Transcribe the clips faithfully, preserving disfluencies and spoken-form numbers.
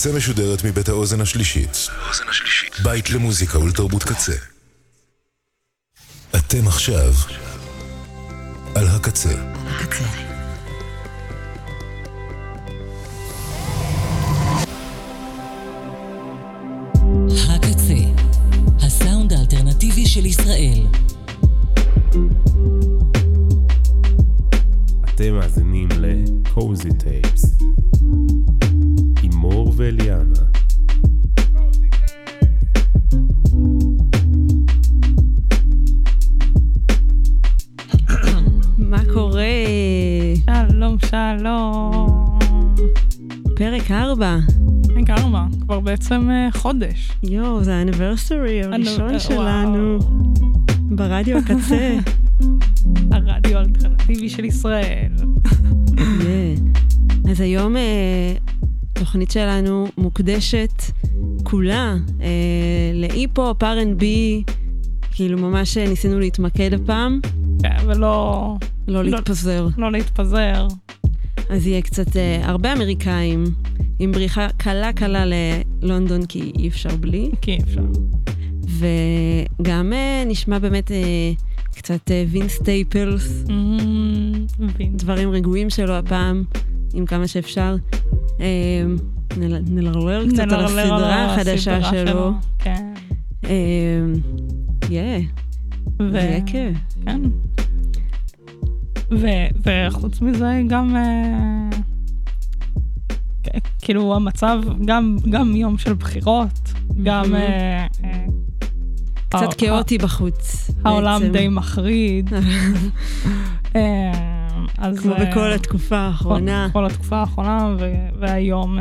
קצה משודרת מבית האוזן השלישית. בית למוזיקה ולתרבות קצה. אתם עכשיו על הקצה. הקצה, הסאונד האלטרנטיבי של ישראל. אתם מאזינים לקוזי טייפס עם מור ואליאנה. מה קורה? שלום שלום. פרק ארבע. פרק ארבע, כבר בעצם חודש. יו, זה האניברסרי הראשון שלנו ברדיו הקצה. הרדיו האלטרנטיבי של ישראל. אז היום תוכנית שלנו מוקדשת כולה להיפ-הופ, אר אנד בי, כאילו ממש ניסינו להתמקד הפעם. כן, ולא... לא להתפזר. לא להתפזר. אז יהיה קצת הרבה אמריקאים, עם בריחה קלה קלה ללונדון, כי אי אפשר בלי. כי אי אפשר. וגם נשמע באמת... קצת וינס סטייפלס, דברים רגועים שלו הפעם, עם כמה שאפשר. נלרלר קצת על הסדרה החדשה שלו. כן. יהיה. יהיה כן. כן. וחוץ מזה גם... כאילו המצב, גם יום של בחירות, גם... קצת כאוטי בחוץ. העולם די מחריד. כמו בכל התקופה האחרונה. בכל התקופה האחרונה, והיום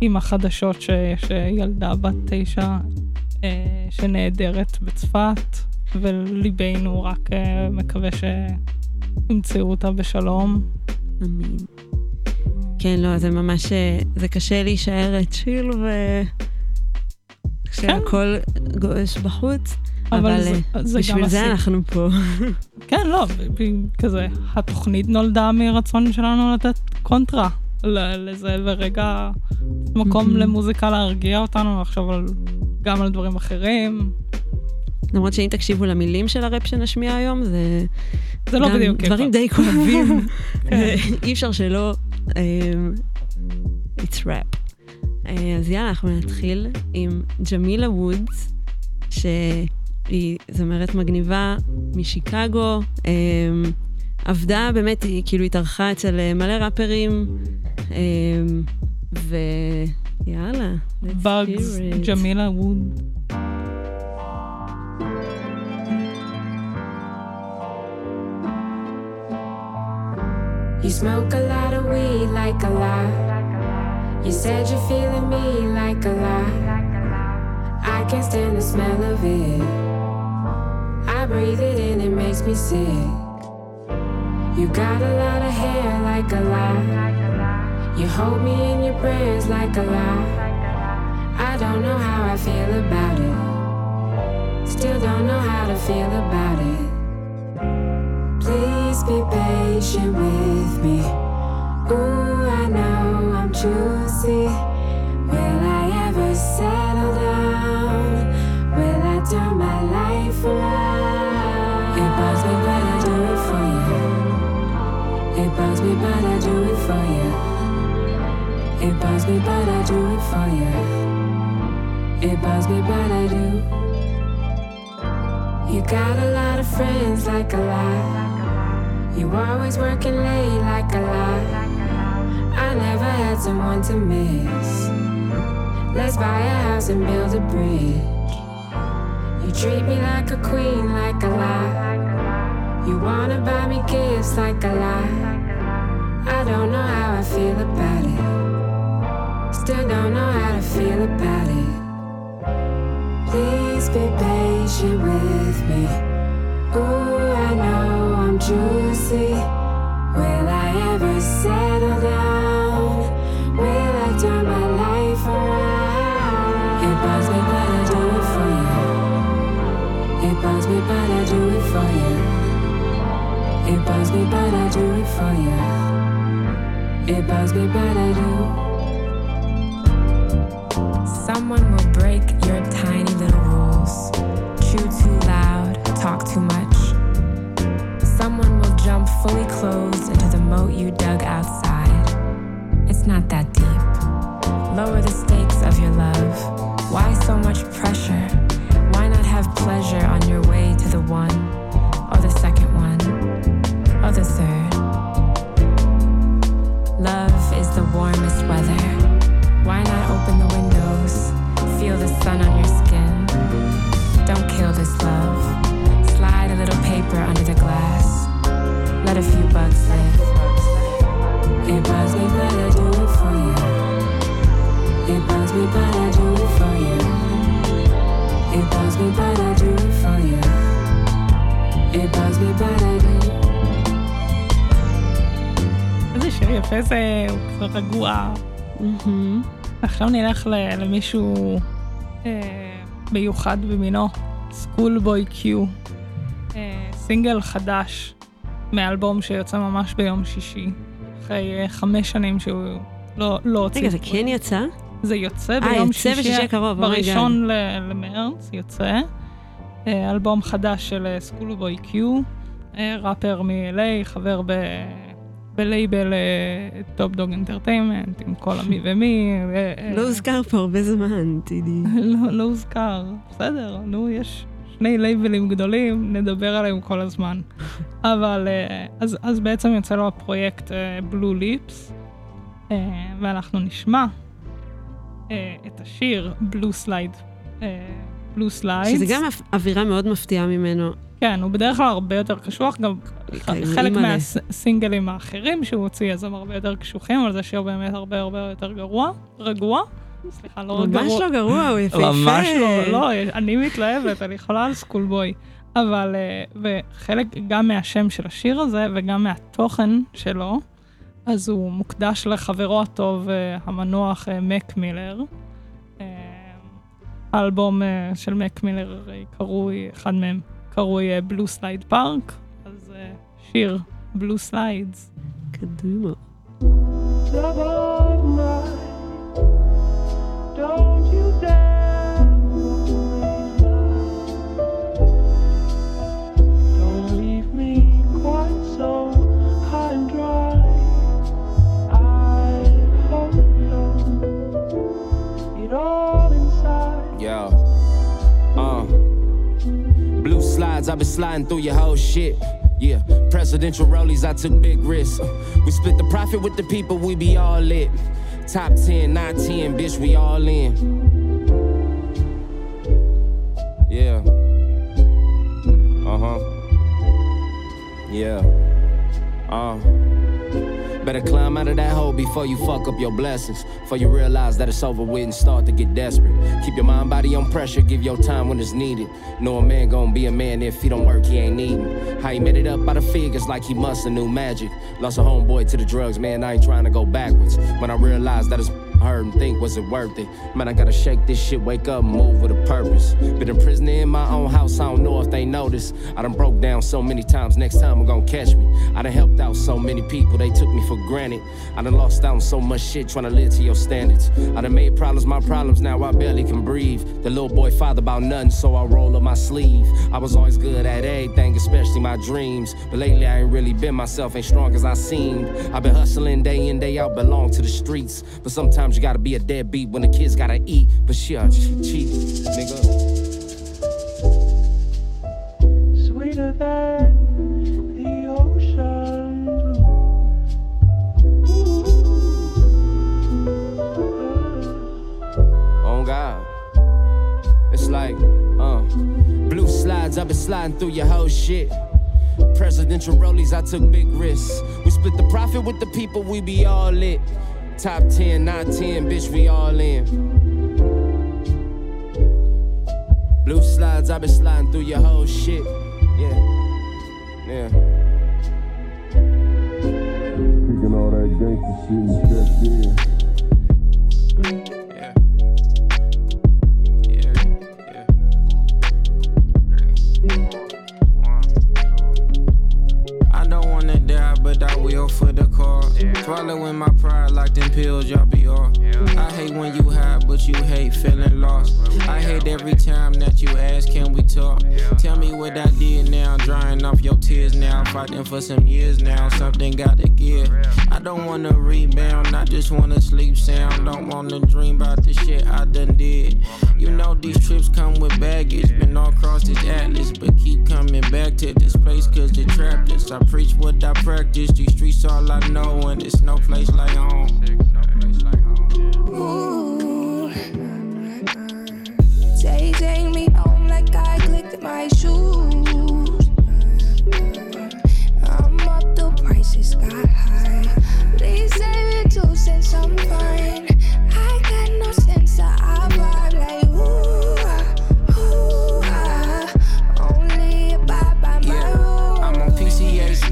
עם החדשות שיש ילדה בת תשע שנעדרת בצפת, וליבנו רק מקווה שימצאו אותה בשלום. אמין. כן, לא, זה ממש, זה קשה להישאר צ'יל ו... כשהכל גועש בחוץ, אבל בשביל זה אנחנו פה. כן, לא, כזה, התוכנית נולדה מרצון שלנו לתת קונטרה לזה, ורגע מקום למוזיקה להרגיע אותנו, עכשיו גם על דברים אחרים. למרות שאם תקשיבו למילים של הראפ שנשמיע היום, זה גם דברים די כואבים. אי אפשר שלא, it's rap. אז יאללה, אנחנו נתחיל עם ג'מילה וודס, שהיא זמרת מגניבה משיקגו, עבדה באמת, היא כאילו התארחה אצל מלא ראפרים, ויאללה, בגס, ג'מילה וודס. You smoke a lot of weed like a lot. You said you're feeling me like a lie. I can't stand the smell of it. I breathe it in, it makes me sick. You got a lot of hair like a lie. You hold me in your prayers like a lie. I don't know how I feel about it. Still don't know how to feel about it. Please be patient with me. Ooh, I know I'm juicy. Will I ever settle down? Will I turn my life around? It bugs me, but I do it for you. It bugs me, but I do it for you. It bugs me, but I do it for you. It bugs me, but I do. You got a lot of friends like a lot. You always working late like a lot. I never had someone to miss. Let's buy a house and build a bridge. You treat me like a queen, like a lie. You wanna buy me gifts, like a lie. I don't know how I feel about it. Still don't know how to feel about it. Please be patient with me. Ooh, I know I'm juicy. Will I ever settle down? Will I turn my life around? It bugs me, but I do it for you. It bugs me, but I do it for you. It bugs me, but I do it for you. It bugs me, but I do. Someone will break your tiny little rules. Chew too loud, talk too much. Someone will jump fully clothed into the moat you dug outside. It's not that deep. Lower the stakes of your love. Why so much pressure? Why not have pleasure on your way to the one, or the second one, or the third? Love is the warmest weather. Why not open the windows? Feel the sun on your skin. Don't kill this love. Slide a little paper under the glass. Let a few bugs live. It bugs me, but I do it for you. It bugs me, but I do it for you. It bugs me, but I do it for you. It bugs me, but I do it. איזה שיר יפה זה, זה רגוע. עכשיו נלך למישהו מיוחד במינו, סקולבוי קיו, סינגל חדש מאלבום שיוצא ממש ביום שישי, אחרי חמש שנים שהוא לא הוציא. רגע, זה כן יצא? זה יוצא ביום שישי, בראשון למרץ יוצא, אלבום חדש של סקולבוי קיו, ראפר מ-אל איי, חבר ב... בלייבל טופ דוג אינטרטיימנט, עם כל המי ומי. לא הוזכר פה הרבה זמן, תדעי. לא הוזכר, בסדר, נו, יש שני לייבלים גדולים, נדבר עליהם כל הזמן. אבל, אז בעצם יוצא לו הפרויקט בלו ליפס, ואנחנו נשמע את השיר בלו סלייד, בלו סלייד. שזה גם אווירה מאוד מפתיעה ממנו. כן, הוא בדרך כלל הרבה יותר קשוח, גם חלק מהסינגלים האחרים שהוא הוציא, אז הם הרבה יותר קשוחים, אבל זה שיר באמת הרבה הרבה יותר גרוע, רגוע, סליחה, לא רגוע. ממש לא גרוע, הוא יפה. ממש לא, לא, אני מתלהבת, אני יכולה על סקולבוי, אבל, וחלק גם מהשם של השיר הזה, וגם מהתוכן שלו, אז הוא מוקדש לחברו הטוב, המנוח מק מילר, האלבום של מק מילר קרוי, אחד מהם, קרוי בלו סלייד פארק, אז שיר בלו סליידס. קדימה. I've been sliding through your whole shit. Yeah, presidential rollies, I took big risks. We split the profit with the people, we be all lit. Top ten, not ten, bitch, we all in. Yeah. Uh-huh. Yeah. Uh. Better climb out of that hole before you fuck up your blessings. Before you realize that it's over with and start to get desperate. Keep your mind, body on pressure, give your time when it's needed. Know a man gon' be a man if he don't work, he ain't needin'. How he made it up out of figures like he must a new magic. Lost a homeboy to the drugs, man, I ain't trying to go backwards. When I realized that it's heard and think, was it worth it? Man, I gotta shake this shit, wake up, move with a purpose. Been a prisoner in my own house, I don't know if they notice. I done broke down so many times, next time I'm gon' catch me. I done helped out so many people, they took me for granted. I done lost out on so much shit, trying to live to your standards. I done made problems my problems, now I barely can breathe. The little boy father about nothing, so I roll up my sleeve. I was always good at everything, especially my dreams. But lately I ain't really been myself, ain't strong as I seemed. I been hustling day in, day out, belong to the streets. But sometimes you gotta be a deadbeat when the kids gotta eat, but she a cheat, nigga. Sweeter than the ocean. Oh God, it's like, uh, blue slides. I've been sliding through your whole shit. Presidential rollies, I took big risks. We split the profit with the people, we be all lit. Top ten, not ten, bitch, we all in. Blue slides, I've been sliding through your whole shit. Yeah, yeah. Kicking all that gangsta shit and strapped in. For the cause, yeah. Swallowing my pride like them pills, y'all be off. I hate when you high, but you hate feeling lost. I hate every time that you ask, can we talk? Tell me what I did now, drying off your tears now. Fighting for some years now, something gotta give. I don't wanna rebound, I just wanna sleep sound. Don't wanna dream about the shit I done did. You know these trips come with baggage, been all across this atlas, but keep coming back to this place cause it trapped us. I preach what I practice, these streets all I know, and it's no place like home. Ooh, take, take me home like I clicked my shoes. I'm up, the price is sky high. Please save it too since I'm fine. I got no sense of I vibe like ooh.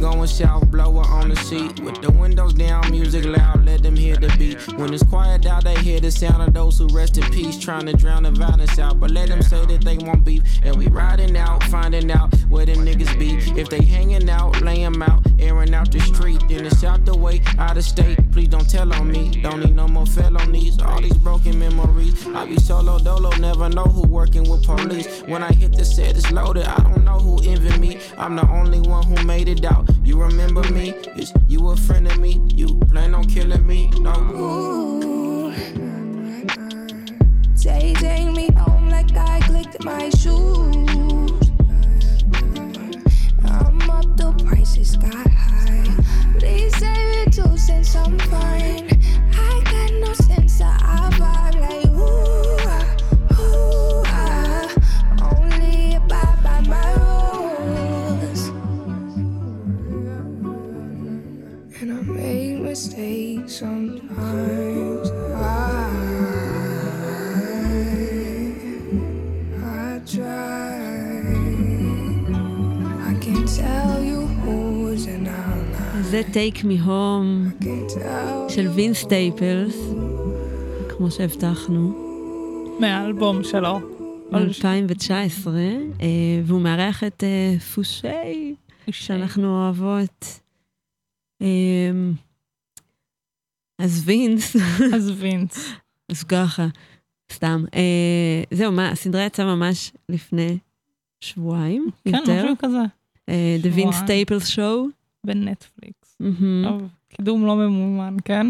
Going south, blower on the seat with the windows down, music loud, let them hear the beat. When it's quiet out, they hear the sound of those who rest in peace, trying to drown the violence out. But let them say that they want beef, and we riding out, finding out where them niggas be. If they hanging out, lay them out, airing out the street. Then it's out the way, out of state. Please don't tell on me, don't need no more felonies. All these broken memories, I be solo dolo, never know who working with police. When I hit the set, it's loaded, I don't know who envy me. I'm the only one who made it out. You remember me? Is you a friend of me? You plan on killing me? No. Ooh, they take me home like I clicked my shoes. I'm up, the price is sky high. Please save it too since I'm fine. I got no sense of I vibe like ooh, ah, ooh, ah. Only abide by my rules. And I make mistakes sometimes. I, I try. I can tell you who's and how. זה Take Me Home של וינס סטייפלס, כמו שהבטחנו. מהאלבום שלו. אלפיים תשע עשרה, והוא מארח את פושי, שאנחנו אוהבות. אז וינס אז וינס אז ככה, סתם זהו, מה, הסדרה יצאה ממש לפני שבועיים, כן, משהו כזה. The Vince Staples Show בנטפליקס, קידום לא ממומן, כן,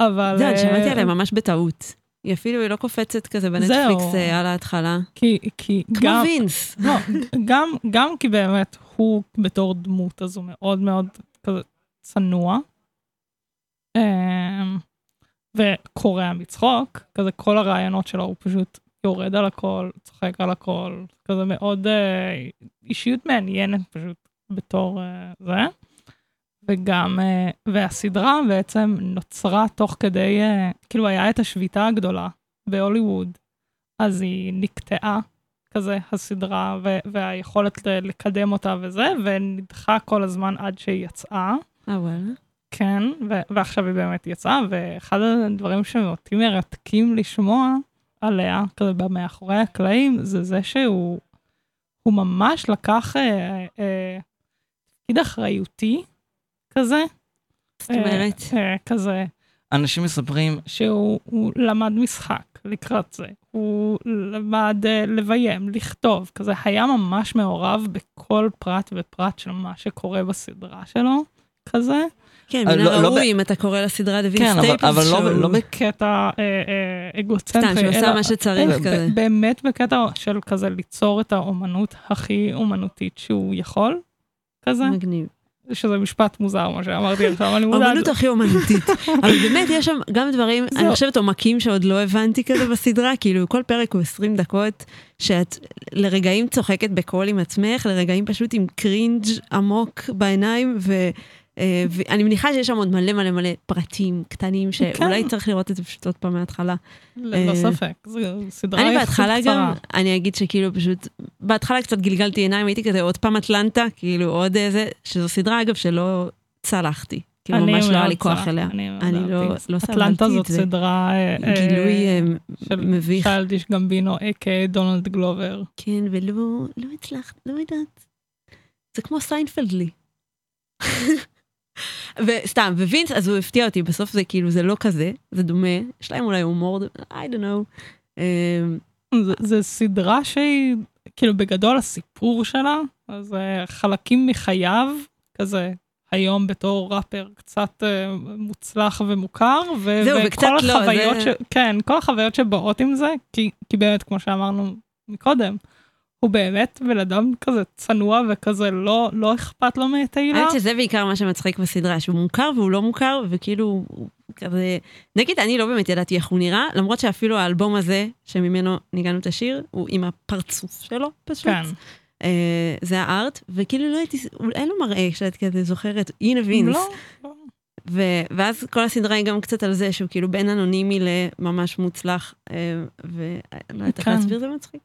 אבל זה, אני שמעתי עליה ממש בטעות, היא אפילו לא קופצת כזה בנטפליקס על ההתחלה כמו וינס, גם כי באמת הוא בתור דמות אז הוא מאוד מאוד כזה צנוע, וקורע מצחוק, כזה כל הרעיונות שלו, הוא פשוט יורד על הכל, צוחק על הכל, כזה מאוד אישיות מעניינת פשוט בתור זה, וגם, והסדרה בעצם נוצרה תוך כדי, כאילו היה את השביתה הגדולה בהוליווד, אז היא נקטעה, כזה הסדרה, והיכולת לקדם אותה וזה, ונדחה כל הזמן עד שהיא יצאה, אבל... כן, ו- ועכשיו היא באמת יצאה, ואחד הדברים שאותי מרתקים לשמוע עליה, כזה במאחורי הקלעים, זה זה שהוא הוא ממש לקח אה, אה, תפקיד אחריותי, כזה. זאת אומרת? אה, אה, כזה. אנשים מספרים שהוא הוא למד משחק לקראת זה, הוא למד אה, לביים, לכתוב, כזה היה ממש מעורב בכל פרט ופרט של מה שקורה בסדרה שלו. כזה. כן, מן הראוי, אם אתה קורא לסדרה דווין סטייפלס. אבל לא בקטע אגוצנטרי. סתם, שעושה מה שצריך כזה. באמת בקטע של כזה ליצור את האומנות הכי אומנותית שהוא יכול, כזה. מגניב. שזה משפט מוזר, מה שאמרתי עכשיו, אני מודעת. אומנות הכי אומנותית. אבל באמת יש שם גם דברים, אני חושבת עומקים שעוד לא הבנתי כזה בסדרה, כאילו כל פרק הוא עשרים דקות, שאת לרגעים צוחקת בקול עם עצמך, לרגעים פשוט עם קרינג' עמוק בעיניים, ו... ואני מניחה שיש שם עוד מלא מלא מלא פרטים קטנים שאולי צריך לראות את זה פשוט עוד פעם מההתחלה. לא ספק, זו סדרה יחסית קצרה. אני בהתחלה גם, אני אגיד שכאילו פשוט, בהתחלה קצת גלגלתי עיניים, הייתי כזה עוד פעם אטלנטה, כאילו עוד איזה, שזו סדרה אגב שלא צלחתי, כאילו ממש לא היה לי כוח אליה. אני לא סבלתי. אטלנטה זאת סדרה של צ'יילדיש גמבינו, איקי דונלד גלובר. כן, ולא הצלחתי, לא יודעת. זה כמו סיינפלד לי. וסתם, ווינס, אז הוא הפתיע אותי, בסוף זה כאילו, זה לא כזה, זה דומה, יש להם אולי הומור, I don't know. זה סדרה שהיא, כאילו בגדול הסיפור שלה, אז חלקים מחייו, כזה, היום בתור ראפר קצת מוצלח ומוכר, וכל החוויות, כן, כל החוויות שבאות עם זה, כי באמת, כמו שאמרנו מקודם, הוא באמת בן אדם כזה צנוע וכזה לא, לא אכפת לו מהתהילה. אני חושבת שזה בעיקר מה שמצחיק בסדרה, שהוא מוכר והוא לא מוכר, וכאילו, כזה... נגיד, אני לא באמת ידעתי איך הוא נראה, למרות שאפילו האלבום הזה, שממנו ניגענו את השיר, הוא עם הפרצוף שלו, פשוט. כן. אה, זה הארט, וכאילו לא הייתי, אין לו מראה כשאת כזה זוכרת, הנה וינס. לא, לא. ו- ואז כל הסדרה היא גם קצת על זה, שהוא כאילו בין אנונימי לממש מוצלח, ולא הייתה להסביר, זה מצחיק.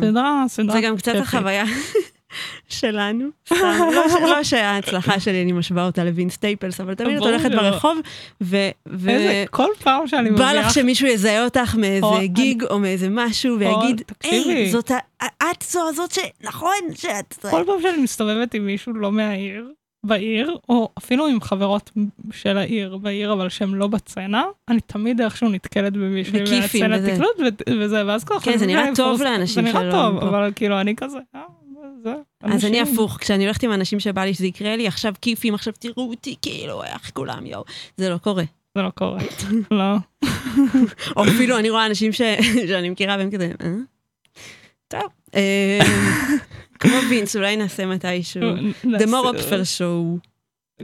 סדרה, סדרה. זה גם קצת החוויה שלנו. לא שההצלחה שלי, אני משווה אותה לווינס סטייפלס, אבל תמיד את הולכת ברחוב, כל פעם שאני מביא... בא לך שמישהו יזהה אותך מאיזה גיג, או מאיזה משהו, ויגיד, היי, זאת את זו הזאת ש... נכון, שאת... כל פעם שאני מסתובבת עם מישהו לא מהעיר, בעיר, או אפילו עם חברות של העיר, בעיר, אבל שהן לא בצנה, אני תמיד איכשהו נתקלת במישהו, בקיפים, וזה. תקלות, וזה, ואז ככה. כן, זה נראה טוב לאנשים שלא. זה נראה טוב, אבל כאילו אני כזה, זה, אז אני הפוך, כשאני הולכת עם אנשים שבא לי שזה יקרה לי, עכשיו קיפים, עכשיו תראו אותי, כאילו, איך כולם, יו. זה לא קורה. זה לא קורה, לא. או אפילו אני רואה אנשים שאני מכירה בהם כזה, אה? טוב. כמו וינס, אולי נעשה מתישהו. The more up for show.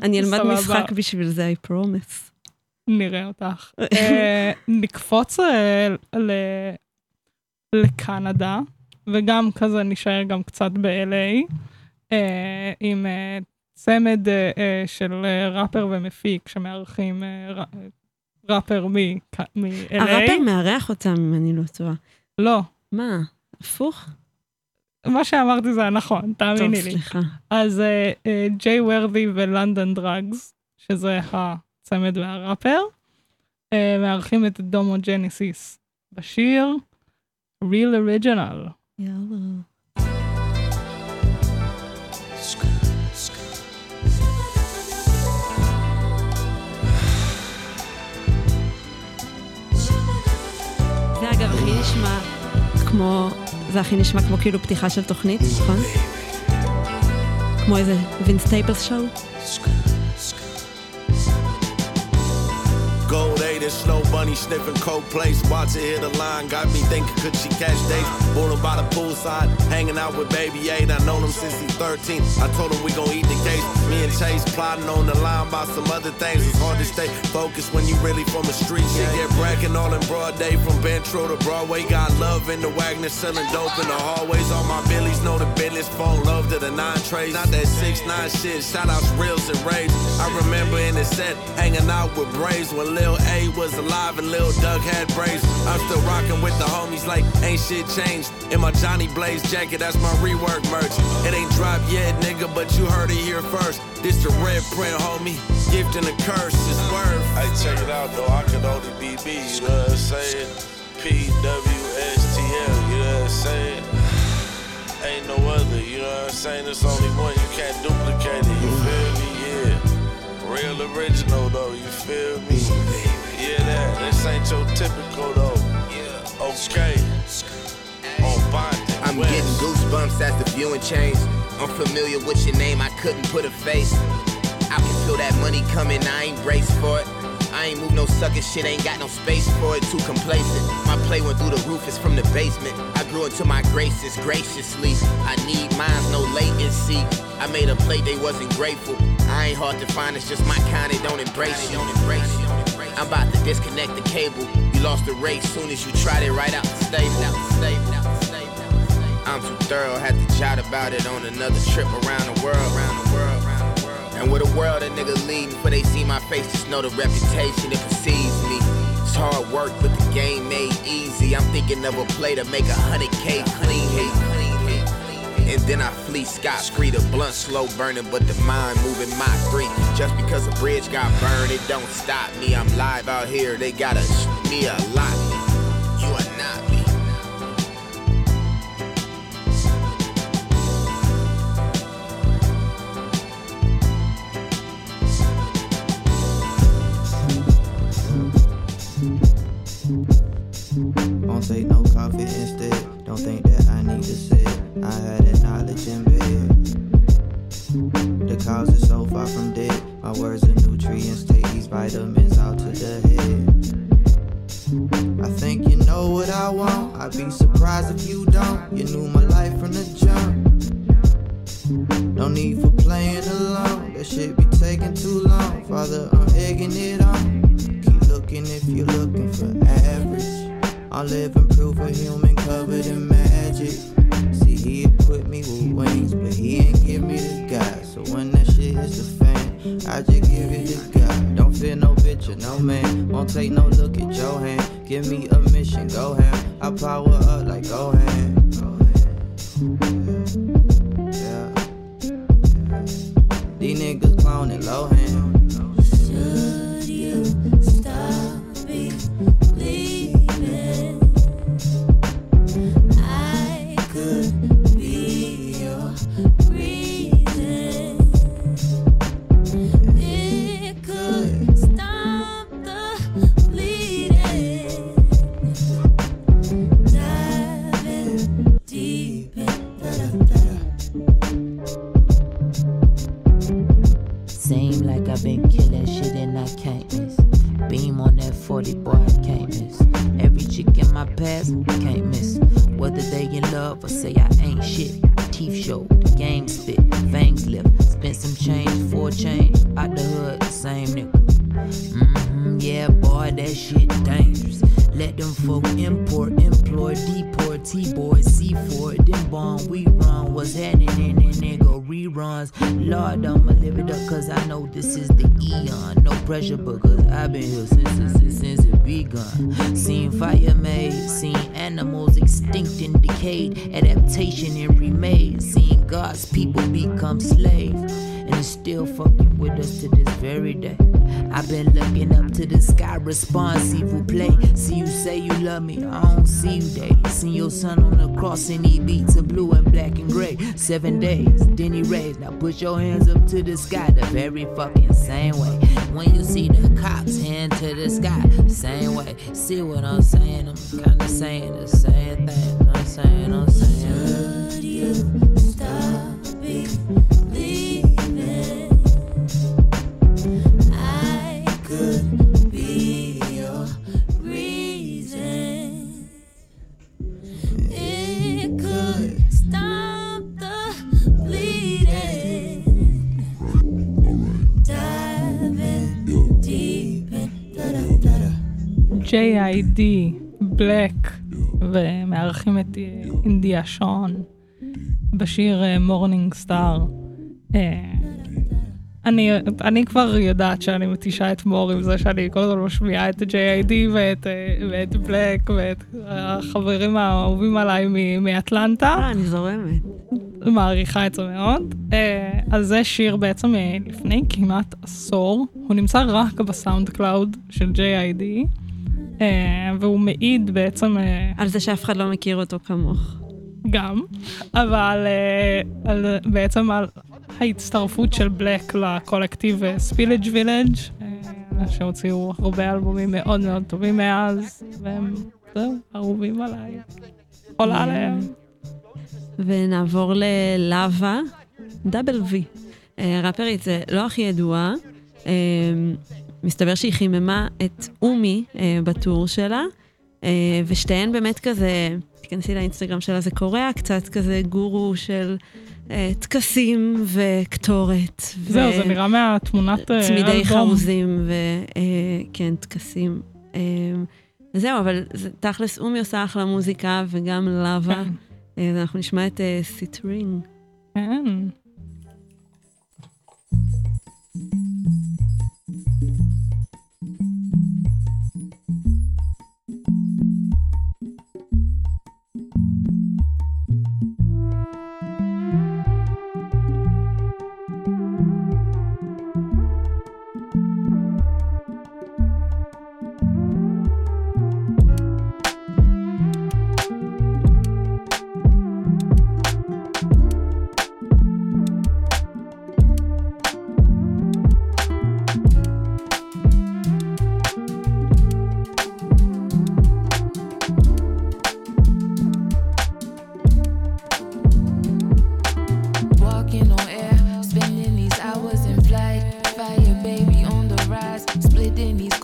אני אלמד משחק בשביל זה, I promise. נראה אותך. נקפוץ לקנדה, וגם כזה נשאר גם קצת ב-אל איי, עם צמד של ראפר ומפיק, שמארחים ראפר מ-אל איי. הראפר מארח אותם, אם אני לא טועה. לא. מה? הפוך? מה שאמרתי זה נכון, תאמיני לי. טוב, סליחה. אז ג'יי וורדי ולונדון דרגס, שזה הצמד והראפר, uh, מארחים את דומו ג'ניסיס בשיר Real Original. יאללה. זה אגב הכי נשמע כמו... זה הכי נשמע כמו כאילו פתיחה של תוכנית, נכון? כמו איזה וינס סטייפלס שואו. Go later, slow bunny sniffing cold place. Watch it hit the line, got me thinking could she catch dates. Born about a poolside, hanging out with baby eight. I known him since he's thirteen. I told him we gon' eat the case. Me and Chase plotting on the line about some other things. It's hard to stay focused when you really from the street. Shit get brackin' all in broad day from Bentro to Broadway. Got love in the Wagner, selling dope in the hallways. All my billies know the business, phone love to the nine trays. Not that six nine shit, shout outs, reels and raves. I remember in the set, hanging out with Braves when Lil A was alive and Lil Doug had braids. I'm still rocking with the homies like ain't shit changed. In my Johnny Blaze jacket, that's my rework merch. It ain't dropped yet, nigga, but you heard it here first. This the red print, homie, gift and a curse, it's worth. Hey, check it out, though, I could only be B, you know what I'm saying? P W S T L, you know what I'm saying? Ain't no other, you know what I'm saying? There's only one, you can't duplicate it, you feel me? Real original though, you feel me? Yeah, that, this ain't your typical though. Okay, on bonding. I'm getting goosebumps as the viewing changed. I'm familiar with your name, I couldn't put a face. I can feel that money coming, I ain't braced for it. I ain't move no sucker shit, ain't got no space for it, too complacent. My play went through the roof, it's from the basement. I grew into my graces, graciously. I need mines, no latency. I made a play, they wasn't grateful. I ain't hard to find, it's just my kind, they don't embrace you. I'm about to disconnect the cable. You lost the race, soon as you tried it right out the stable. I'm too thorough, had to chat about it on another trip around the world, around the world. And with a world a nigga leading, for they see my face, just know the reputation that precedes me. It's hard work, but the game made easy. I'm thinking of a play to make a hundred K clean hit. And then I flee scot-free, the blunt slow burning, but the mind moving my free. Just because a bridge got burned, it don't stop me. I'm live out here, they gotta shoot me a lot. You are not me. say no coffee instead. Don't think that I need to sit. I had a knowledge in bed. The cause is so far from dead. My words are nutrients. Take these vitamins out to the head. I think you know what I want. I'd be surprised if you don't. You knew my life from the jump. No need for playing along. That shit be taking too long. Father, I'm egging it on. Keep looking if you're looking for average. I live in proof a human covered in magic. See, he equipped me with wings, but he ain't give me the guy. So when that shit hits the fan, I just give it to God. Don't fear no bitch or no man. Won't take no look at your hand. Give me a mission, go ham. I power up like go ham. Yeah. These niggas cloning low hand. Responsive will play. See you say you love me, I don't see you daily. Seen your son on the cross and he beats a blue and black and gray. Seven days, then he raised. Now put your hands up to the sky, the very fucking same way. When you see the cops, hand to the sky, same way. See what I'm saying? I'm kinda saying the same thing. I'm saying, I'm saying. Should you stop believing? I could. ג'יי איי די, בלק, ומארחים את אינדיה שון בשיר מורנינג סטאר. אני, אני כבר יודעת שאני מתישה את מור עם זה שאני כל הזמן משמיעה את ג'יי איי די ואת, ואת בלק ואת החברים האהובים עליי מאטלנטה. אני זורמת. מעריכה את זה מאוד. אז זה שיר בעצם לפני כמעט עשור. הוא נמצא רק בסאונד קלאוד של ג'יי איי די. והוא מעיד בעצם... על זה שאף אחד לא מכיר אותו כמוך. גם, אבל על, בעצם על ההצטרפות של בלק לקולקטיב ספילג' וילג' שהוציאו הרבה אלבומים מאוד מאוד טובים מאז, והם זהו, אהובים עליי. עולה עליהם. ונעבור ללאבה, דאבל וי. ראפרית זה לא הכי ידועה, מסתבר שהיא חיממה את אומי אה, בטור שלה, אה, ושתיהן באמת כזה, תיכנסי לאינסטגרם שלה, זה קורא קצת כזה גורו של אה, תקסים וכתורת. זהו, ו- זה נראה מהתמונת אלבום. צמידי חרוזים וכן, אה, תקסים. אה, זהו, אבל זה, תכלס אומי עושה אחלה מוזיקה וגם לבה. אה, אנחנו נשמע את אה, סיטרינג. כן.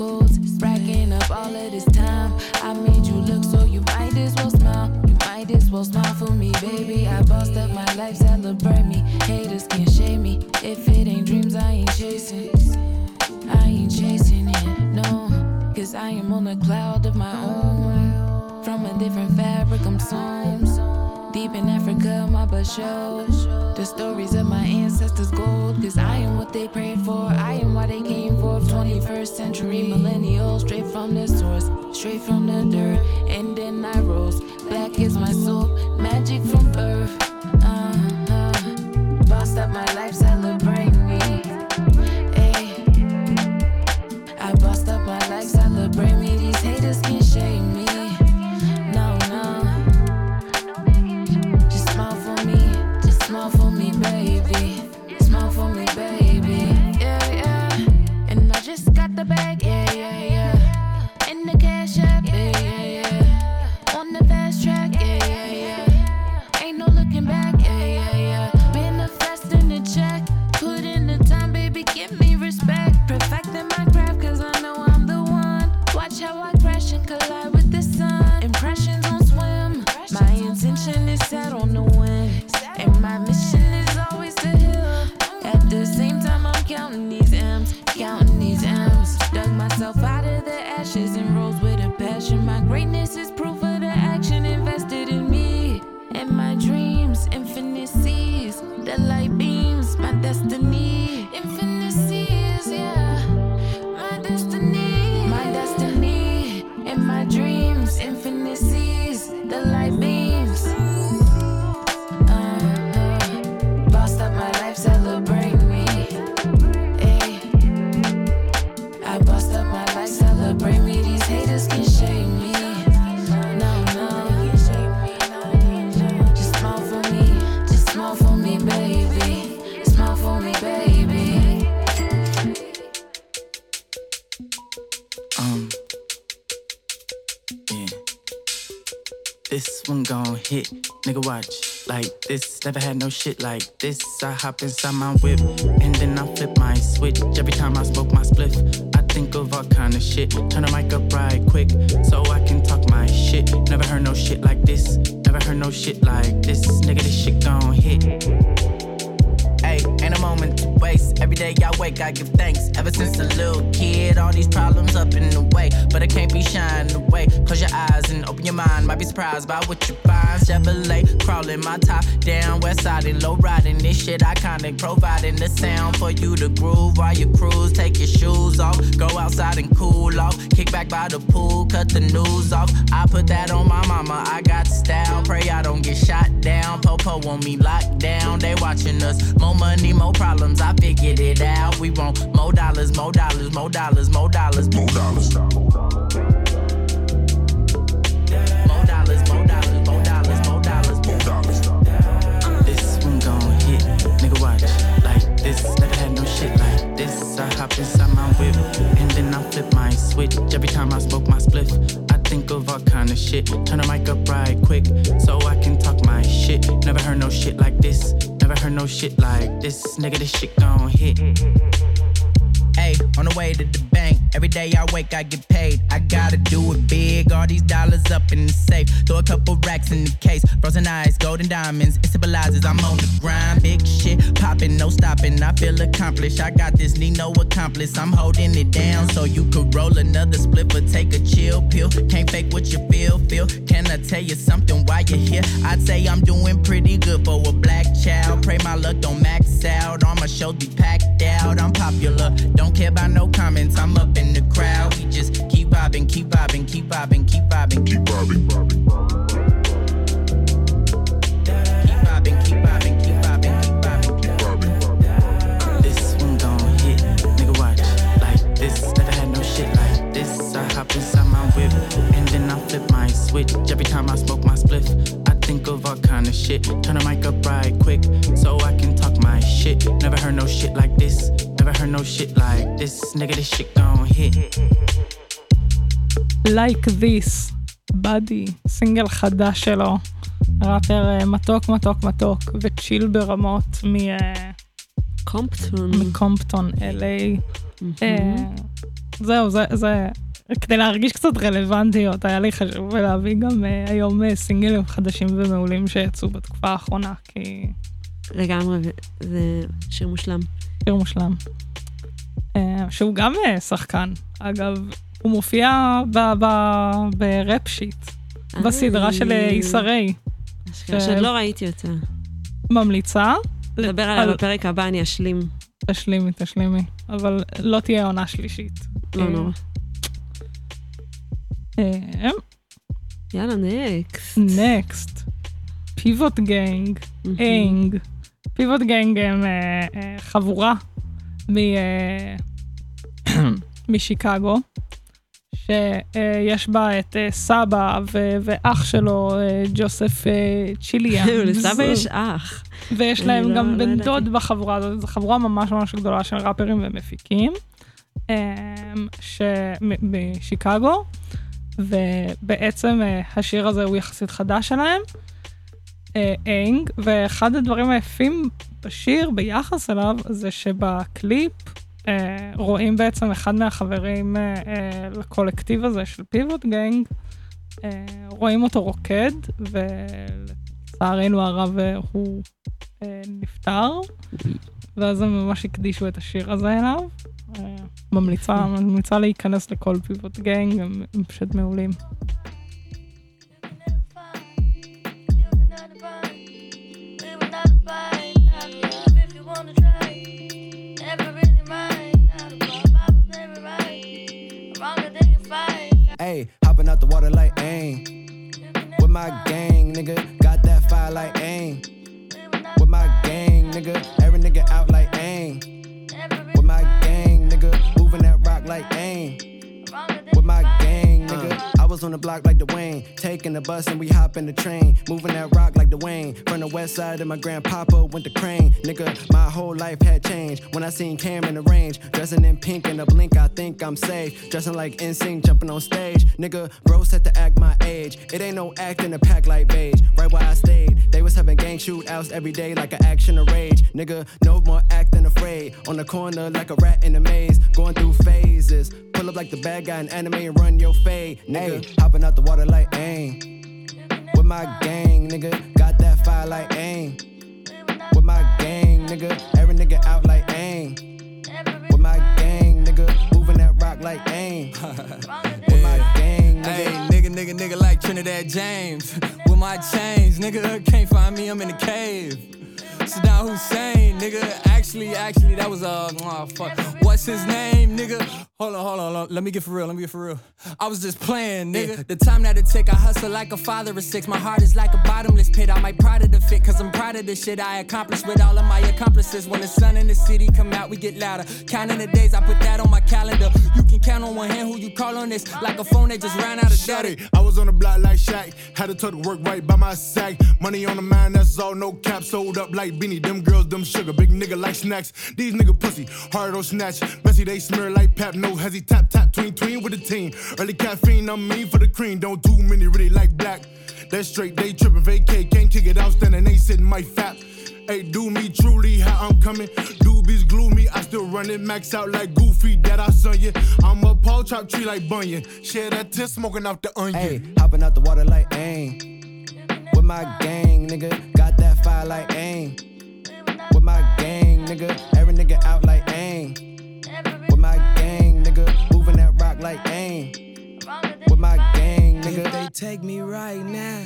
goals, racking up all of this time. I made you look, so you might as well smile. You might as well smile for me, baby. I bossed up my life, celebrate me. Haters can't shame me. If it ain't dreams, I ain't chasing. I ain't chasing it, no. Cause I am on a cloud of my own. From a different fabric, I'm sewn. Deep in Africa, my butt shows. The stories of my ancestors' gold. Cause I am what they prayed for. I am why they came for. twenty-first century millennials, straight from the source, straight from the dirt. And then I rose. Black is my soul, magic from birth. Uh-huh. Bossed up my life, celebrate me. I bossed up my life, celebrate me. These haters can't shame me. No, no. Just smile for me. Just smile for me, baby. Smile for me, baby. Yeah, yeah. And I just got the bag. Yeah, yeah, yeah. In the cash app. Yeah, yeah, yeah. On the fast track. Yeah, yeah, yeah. Ain't no looking back. Yeah, yeah, yeah. Manifesting the check. Put in the time, baby. Give me respect. Perfecting my craft, cause I know I'm the one. Watch how I crash and collide with the sun. Impressions on swim. My intention is set on the wind. And my mission is always to heal. At the same time, I'm counting these M's. Counting these M's. Dug myself out of the ashes and rose with a passion. My greatness is proof of the action invested in me. And my dreams, infinite seas. The light beams, my destiny. Infinite seas. Yeah, my destiny, my destiny, and my dreams, infinite seas, the light beams. Uh, uh, bossed up my life, celebrate me. Hey, I bossed up my life, celebrate me. These haters can shame me. No, no, just smile for me, just smile for me, baby, smile for me, baby. This one gon' hit, nigga watch, like this, never had no shit like this. I hop inside my whip, and then I flip my switch. Every time I smoke my spliff, I think of all kind of shit. Turn the mic up right quick, so I can talk my shit. Never heard no shit like this, never heard no shit like this. Nigga, this shit gon' hit. Hey, ain't a moment to waste. Every day I wake, I give thanks. Ever since a little kid, all these problems up in the way. But I can't be shying away. Close your eyes and open your mind. Might be surprised by what you find. Chevrolet, crawling my top down. West side and low riding. This shit iconic, providing the sound for you to groove while you cruise. Take your shoes off, go outside and cool off. Kick back by the pool, cut the news off. I put that on my mama, I got style. Pray I don't get shot down. Popo on me locked down, they watching us. More money, more problems, I figured it out. We want more dollars, more dollars, more dollars, more dollars, more dollars, more dollars, more dollars, more dollars, more dollars, more dollars. Uh, this one gon' hit, nigga watch, like this, never had no shit like this. I hop inside my whip, and then I flip my switch. Every time I smoke my spliff, I think of all kind of shit. Turn the mic up right quick, so I can talk my shit. Never heard no shit like this. Never heard no shit like this, nigga, this shit gon' hit. Hey, on the way to the bank, every day I wake, I get paid. I gotta do it big, all these dollars up in the safe. Throw a couple racks in the case, frozen ice, golden diamonds. It symbolizes I'm on the grind, big shit popping, no stopping. I feel accomplished, I got this, need no accomplice. I'm holding it down so you could roll another split or take a chill pill. Can't fake what you feel, feel. Can I tell you something while you're here? I'd say I'm doing pretty good for a black child. Pray my luck don't max out, all my shows be packed out. I'm popular, don't care about no comments, I'm up in the crowd. We just keep vibing, keep vibing, keep vibing, keep vibing, keep vibing, keep vibing, keep vibing, keep vibing, keep vibing, keep vibing. This one gon' hit, nigga watch, like this, never had no shit like this. I hop inside my whip, and then I flip my switch. Every time I smoke my spliff, I think of all kind of shit. Turn the mic up right quick, so I can talk my shit. Never heard no shit like this. Never heard no shit like this, nigga, this shit gon' hit. Like this, buddy, סינגל חדש שלו, ראפר מתוק מתוק מתוק וצ'יל ברמות מקומפטון, מקומפטון, אל איי. זהו, זה, זה, כדי להרגיש קצת רלוונטיות, היה לי חשוב להביא גם uh, היום uh, סינגלים חדשים ומעולים שיצאו בתקופה האחרונה, כי... לגמרי, זה שיר מושלם. שיר מושלם. Uh, שהוא גם uh, שחקן, אגב, הוא מופיע בראפ שיט, בסדרה של איסרי. אשכרה, שעוד לא ראיתי אותה. ממליצה. לדבר עליה בפרק הבא, אני אשלים. תשלימי, תשלימי. אבל לא תהיה עונה שלישית. לא נורא. יאללה, נקסט. נקסט. פיבוט גנג. אינג. פיבוט גנג הם חבורה משיקגו. שיש בה את סבא ואח שלו, ג'וסף צ'יליאנס. לסבא יש אח. ויש להם גם בן דוד בחבורה הזאת. זו חבורה ממש ממש גדולה של ראפרים ומפיקים משיקגו, ובעצם השיר הזה הוא יחסית חדש שלהם, אינג, ואחד הדברים היפים בשיר ביחס אליו זה שבקליפ Uh, רואים בעצם אחד מהחברים uh, uh, לקולקטיב הזה של פיבוט גנג, uh, רואים אותו רוקד, ולצערנו הרב הוא uh, נפטר, ואז הם ממש הקדישו את השיר הזה אליו. uh, ממליצה, ממליצה להיכנס לכל פיבוט גנג, הם, הם פשוט מעולים. Ayy, hopping out the water like aim. With my gang, nigga, got that fire like aim. With my gang, nigga, every nigga out like aim. With my gang, nigga, moving that rock like aim. With my gang, nigga, I was on the block like Dwayne. Taking the bus and we hop in the train. Moving that rock like Dwayne. From the west side of my grandpapa went to Crane. Nigga, my whole life had changed. When I seen Cam in the range. Dressing in pink in the blink, I think I'm safe. Dressing like N Sync, jumping on stage. Nigga, bro set to act my age. It ain't no act in the pack like beige. Right where I stayed. They was having gang shootouts every day like an action of rage. Nigga, no more acting afraid. On the corner like a rat in a maze. Going through phases. Pull up like the bad guy in anime and run your fade. Nigga, ay, hopping out the water like aim. With my gang, nigga, got that fire like aim. With my gang, nigga, every nigga out like aim. With my gang, nigga, moving that rock like aim. With my gang, nigga, nigga, nigga, nigga like Trinidad James. With my chains, nigga, can't find me, I'm in the cave. Saddam Hussein, nigga, actually, actually, that was, uh, oh, fuck, what's his name, nigga, hold on, hold on, hold on, let me get for real, let me get for real, I was just playing, nigga, yeah. The time that it take, I hustle like a father of six, my heart is like a bottomless pit, I might pride of the fit, cause I'm proud of the shit I accomplished with all of my accomplices, when the sun in the city come out, we get louder, counting the days, I put that on my calendar, you can count on one hand who you call on this, like a phone that just ran out of data. I was on the block like Shaq, had to talk to work right by my sack, money on the mind, that's all, no cap, sold up like Beanie, them girls, them sugar, big nigga like snacks. These nigga pussy, hard on snatch. Messy, they smear like pap, no hezzy, tap, tap, tween, tween with the team. Early caffeine, I'm mean for the cream. Don't do many, really like black. That's straight, they trippin', vacay, can't kick it out, standing, they sitting my fat. Hey, do me truly how I'm coming. Doobies glue me, I still run it. Max out like Goofy, that I son ya. I'm a Paul chop tree like Bunyan. Share that tip, smoking out the onion. Hey, hopping out the water like aim. With my gang, nigga, got that fire like aim. With my gang, nigga, every nigga out like aim. With my gang, nigga, moving that rock like aim. With my gang, nigga, they take me right now.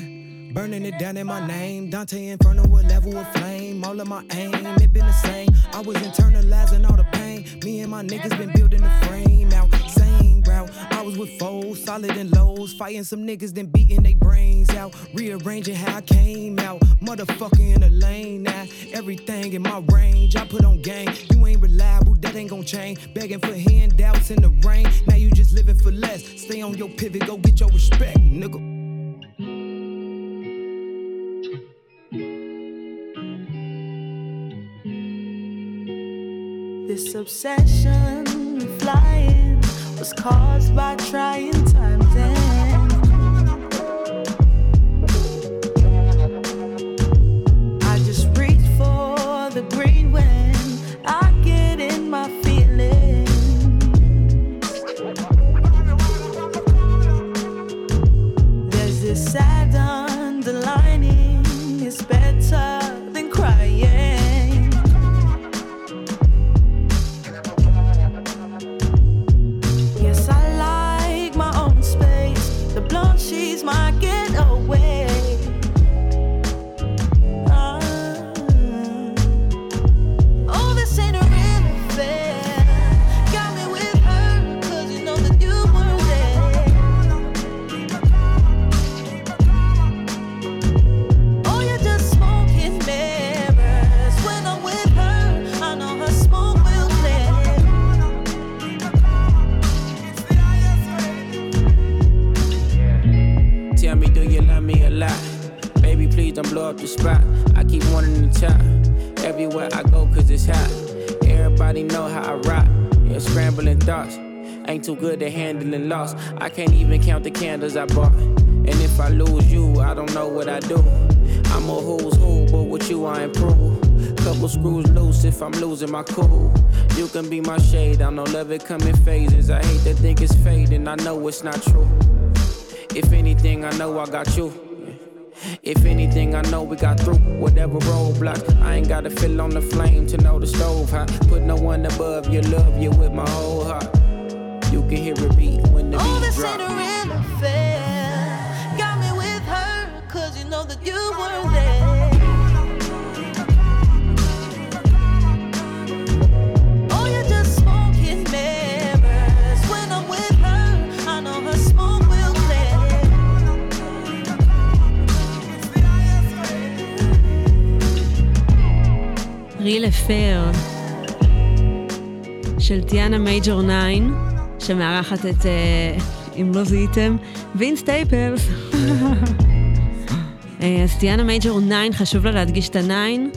Burning it down in my name, Dante Inferno, a level of flame. All of my aim, it been the same. I was internalizing all the pain. Me and my niggas been building the frame out. Same route, I was with foes, solid and lows. Fighting some niggas, then beating they brains out. Rearranging how I came out. Motherfucker in the lane now. Everything in my range, I put on game. You ain't reliable, that ain't gon' change. Begging for handouts in the rain. Now you just living for less. Stay on your pivot, go get your respect, nigga. This obsession with flying was caused by trying times and I just reach for the green when I get in my feelings. this sad underlining is better than crying. Yes, I like my own space. The blonde, she's my getaway. Don't blow up the spot. I keep wanting to top. Everywhere I go, cause it's hot. Everybody know how I rock. Yeah, scrambling thoughts. Ain't too good at handling loss. I can't even count the candles I bought. And if I lose you, I don't know what I do. I'm a who's who, but with you I improve. Couple screws loose if I'm losing my cool. You can be my shade. I know love it come in phases. I hate to think it's fading. I know it's not true. If anything, I know I got you. If anything, I know we got through whatever roadblocks. I ain't gotta fill on the flame to know the stove hot. Put no one above you, love you with my whole heart. You can hear it beat when the beat drops. Oh, this ain't a real affair. Got me with her, cause you know that you were there. ריל אפר של טיאנה מייג'ור ניין שמארחת את, אם לא זיהיתם, וינס סטייפלס. אז טיאנה מייג'ור ניין, חשוב לה להדגיש את הניין.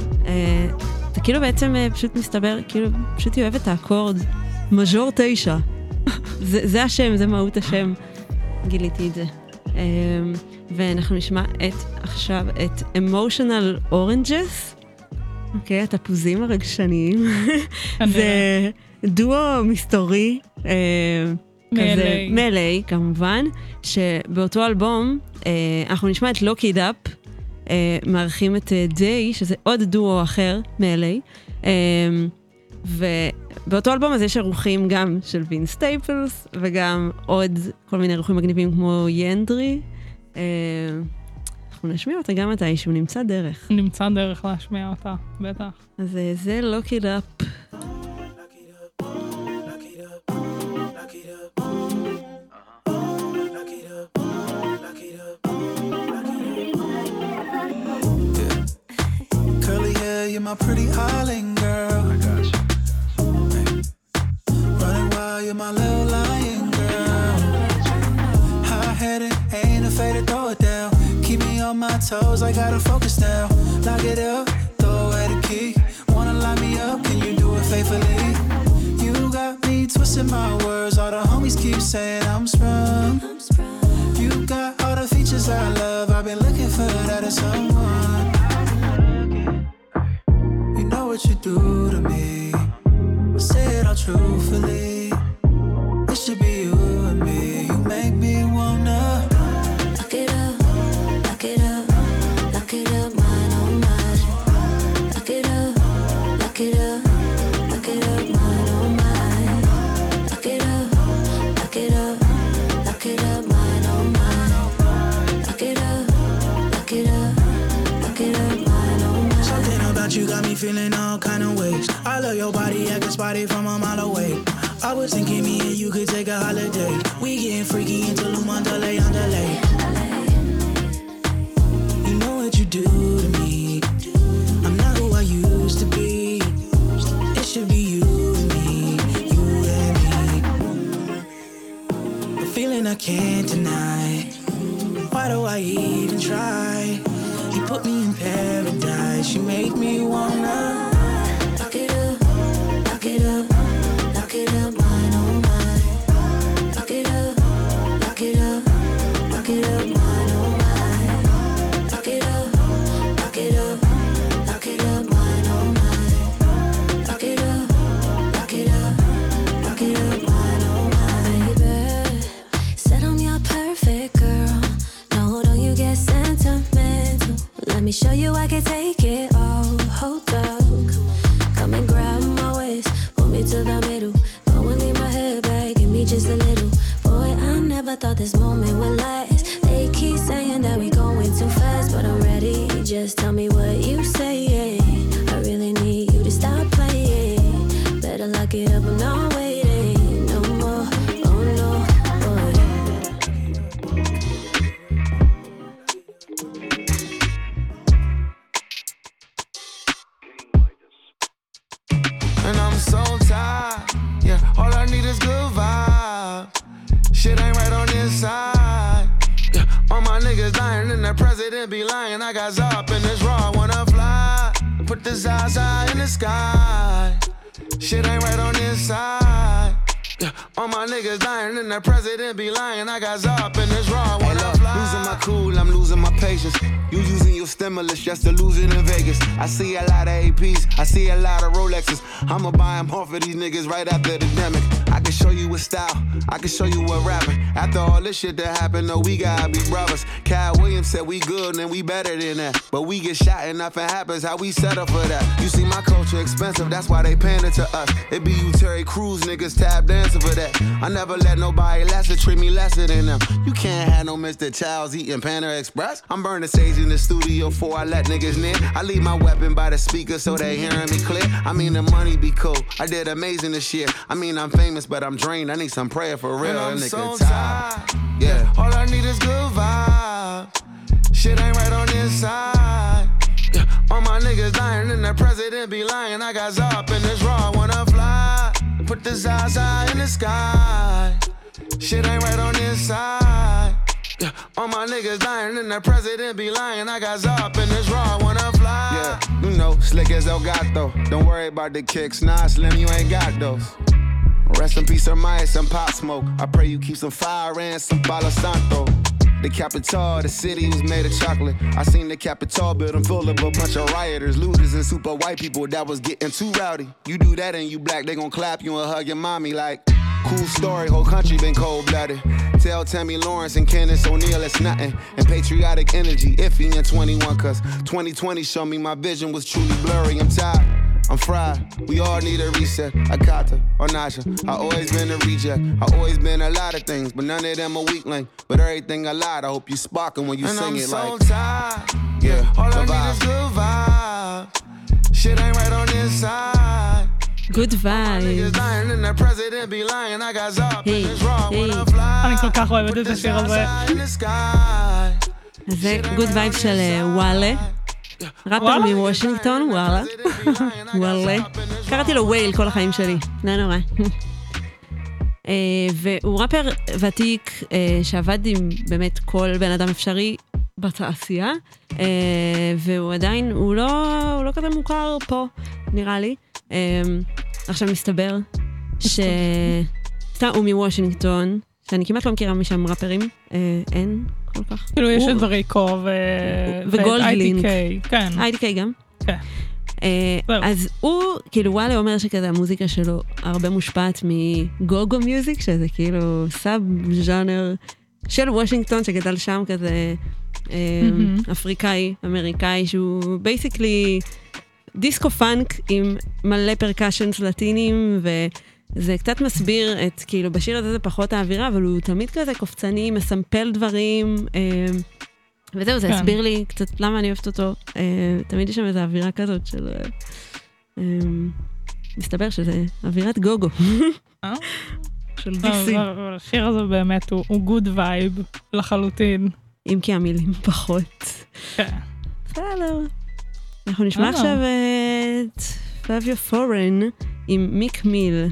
אתה כאילו בעצם פשוט מסתבר, כאילו פשוט היא אוהבת את האקורד מז'ור תשע. זה השם, זה מהות השם. גיליתי את זה. ואנחנו נשמע עכשיו את Emotional Oranges. אוקיי, okay, התפוזים הרגשניים. זה דואו מסתורי. מלאי. מלאי, כמובן, שבאותו אלבום אה, אנחנו נשמע את לוקי דאפ, אה, מערכים את אה, דיי, שזה עוד דואו אחר, מלאי. אה, ובאותו אלבום הזה יש אירוחים גם של וינס סטייפלס, וגם עוד כל מיני אירוחים מגניבים כמו ינדרי. אה, אנחנו נשמיע אותה גם מתי שהוא נמצא דרך. נמצא דרך להשמיע אותה, בטח. אז זה Lucky Dip. Curly hair, you're my pretty island girl. Oh my gosh. Running wild, you're my little lion girl. High-headed, ain't afraid to throw it down. Keep me on my toes, I gotta focus now. Lock it up, throw away the key. Wanna lock me up, can you do it faithfully? You got me twisting my words. All the homies keep saying I'm sprung. You got all the features I love. I've been looking for that in someone. You know what you do to me. Say it all truthfully. It should be you and me. You make me wanna lock it up. Lock it up, lock it up, mine oh mine. Lock it up, lock it up, lock it up, mine oh mine. Lock it up, lock it up, lock it up, mine oh mine. Lock it up, lock it up, lock it up, mine oh mine. Something about you got me feeling all kind of ways. I love your body, I can spot it from a mile away. I was thinking me and you could take a holiday. We getting freaky in Tulum, Mandalay, Mandalay. What you do to me, I'm not who I used to be. It should be you and me, you and me. A feeling I can't deny. Why do I even try? You put me in paradise. You make me wanna lock it up, lock it up, lock it up, mine oh mine. Lock it up, lock it up, lock it up, mine oh mine. Girl, no, don't you show you I can take it all. Hold up, come and grab my waist, pull me to the middle. Don't want to leave my head back, give me just a little. Boy, I never thought this moment would last. They keep saying that we going too fast, but I'm ready. Just tell me what you say. I really need you to stop playing. Better lock it up, I'm not waiting no more. Oh no. So tired, yeah, all I need is good vibe. Shit ain't right on this side, yeah. All my niggas lying and the president be lying. I got up in this raw, wanna fly. Put the Zaza in the sky. Shit ain't right on this side, yeah. All my niggas lying and the president be lying. I got up in this raw, wanna hey, look, fly. Losing my cool, I'm losing my patience. You using your stimulus just to lose it in Vegas. I see a lot of A Ps, I see a lot of Rolexes. I'ma buy them off of these niggas right after the demic. I can show you what style, I can show you what rapping. After all this shit that happened, no, we gotta be brothers. Cat Williams said we good and we better than that. But we get shot and nothing happens, how we settle for that? You see my culture expensive, that's why they paying it to us. It be you Terry Crews niggas tap dancing for that. I never let nobody lesser treat me lesser than them. You can't have no Mister Childs eating Panda Express. I'm burning sage in the studio before I let niggas near. I leave my weapon by the speaker so they hearing me clear. I mean the money be cool, I did amazing this year. I mean I'm famous but I'm drained, I need some prayer for real. And I'm nigga so tired, yeah. All I need is good vibe. Shit ain't right on this side, yeah. All my niggas lying and the president be lying. I got up in this raw, wanna fly. Put the Zaza in the sky. Shit ain't right on this side. Yeah. All my niggas lying and the president be lying. I got up in this raw, wanna fly. Yeah, you know, slick as El Gato. Don't worry about the kicks, nah, Slim, you ain't got those. Rest in peace, Hermione, some Pop Smoke. I pray you keep some fire and some Palo Santo. The Capitol, the city was made of chocolate. I seen the Capitol building full of a bunch of rioters, looters, and super white people that was getting too rowdy. You do that and you black, they gon' clap you and hug your mommy like... Cool story, whole country been cold-blooded. Tell Tammy Lawrence and Candace O'Neill it's nothing. And patriotic energy, iffy in twenty-one, cause twenty twenty showed me my vision was truly blurry. I'm tired, I'm fried, we all need a reset. Akata or Naja, I always been a reject. I always been a lot of things, but none of them a weak link. But everything I lied, I hope you sparkin' when you and sing I'm it so like tired. Yeah, all I need is good vibe. Shit ain't right on this side. גוד וייב. היי, היי. אני כל כך אוהבת את השיר הזה. זה גוד וייב של וואלה. ראפר מוושינגטון, וואלה. וואלה. קראתי לו וייל כל החיים שלי. לא נורא. והוא ראפר ותיק שעבד עם באמת כל בן אדם אפשרי בתעשייה. והוא עדיין, הוא לא כזה מוכר פה, נראה לי. עכשיו מסתבר שסתם הוא מוושינגטון, שאני כמעט לא מכירה משם ראפרים, אין כל כך. כאילו יש את וריקו וגולדלינק. איי די קיי גם. אז הוא, כאילו וואלה אומר שכזה המוזיקה שלו הרבה מושפעת מגוגו מיוזיק, שזה כאילו סאב ז'אנר של וושינגטון שגדל שם כזה אפריקאי, אמריקאי, שהוא בייסיקלי... דיסקו פאנק עם מלא פרקשנס לטינים, וזה קצת מסביר את, כאילו בשיר הזה זה פחות האווירה, אבל הוא תמיד כזה קופצני, מסמפל דברים, וזהו, זה הסביר לי קצת למה אני אוהבת אותו. תמיד יש שם איזו אווירה כזאת של... מסתבר שזה אווירת גוגו. של דיסי. השיר הזה באמת הוא גוד וייב לחלוטין. אם כי המילים פחות. כן. בסדר. אנחנו נשמע עכשיו את Love Your Foreign עם מיק מיל,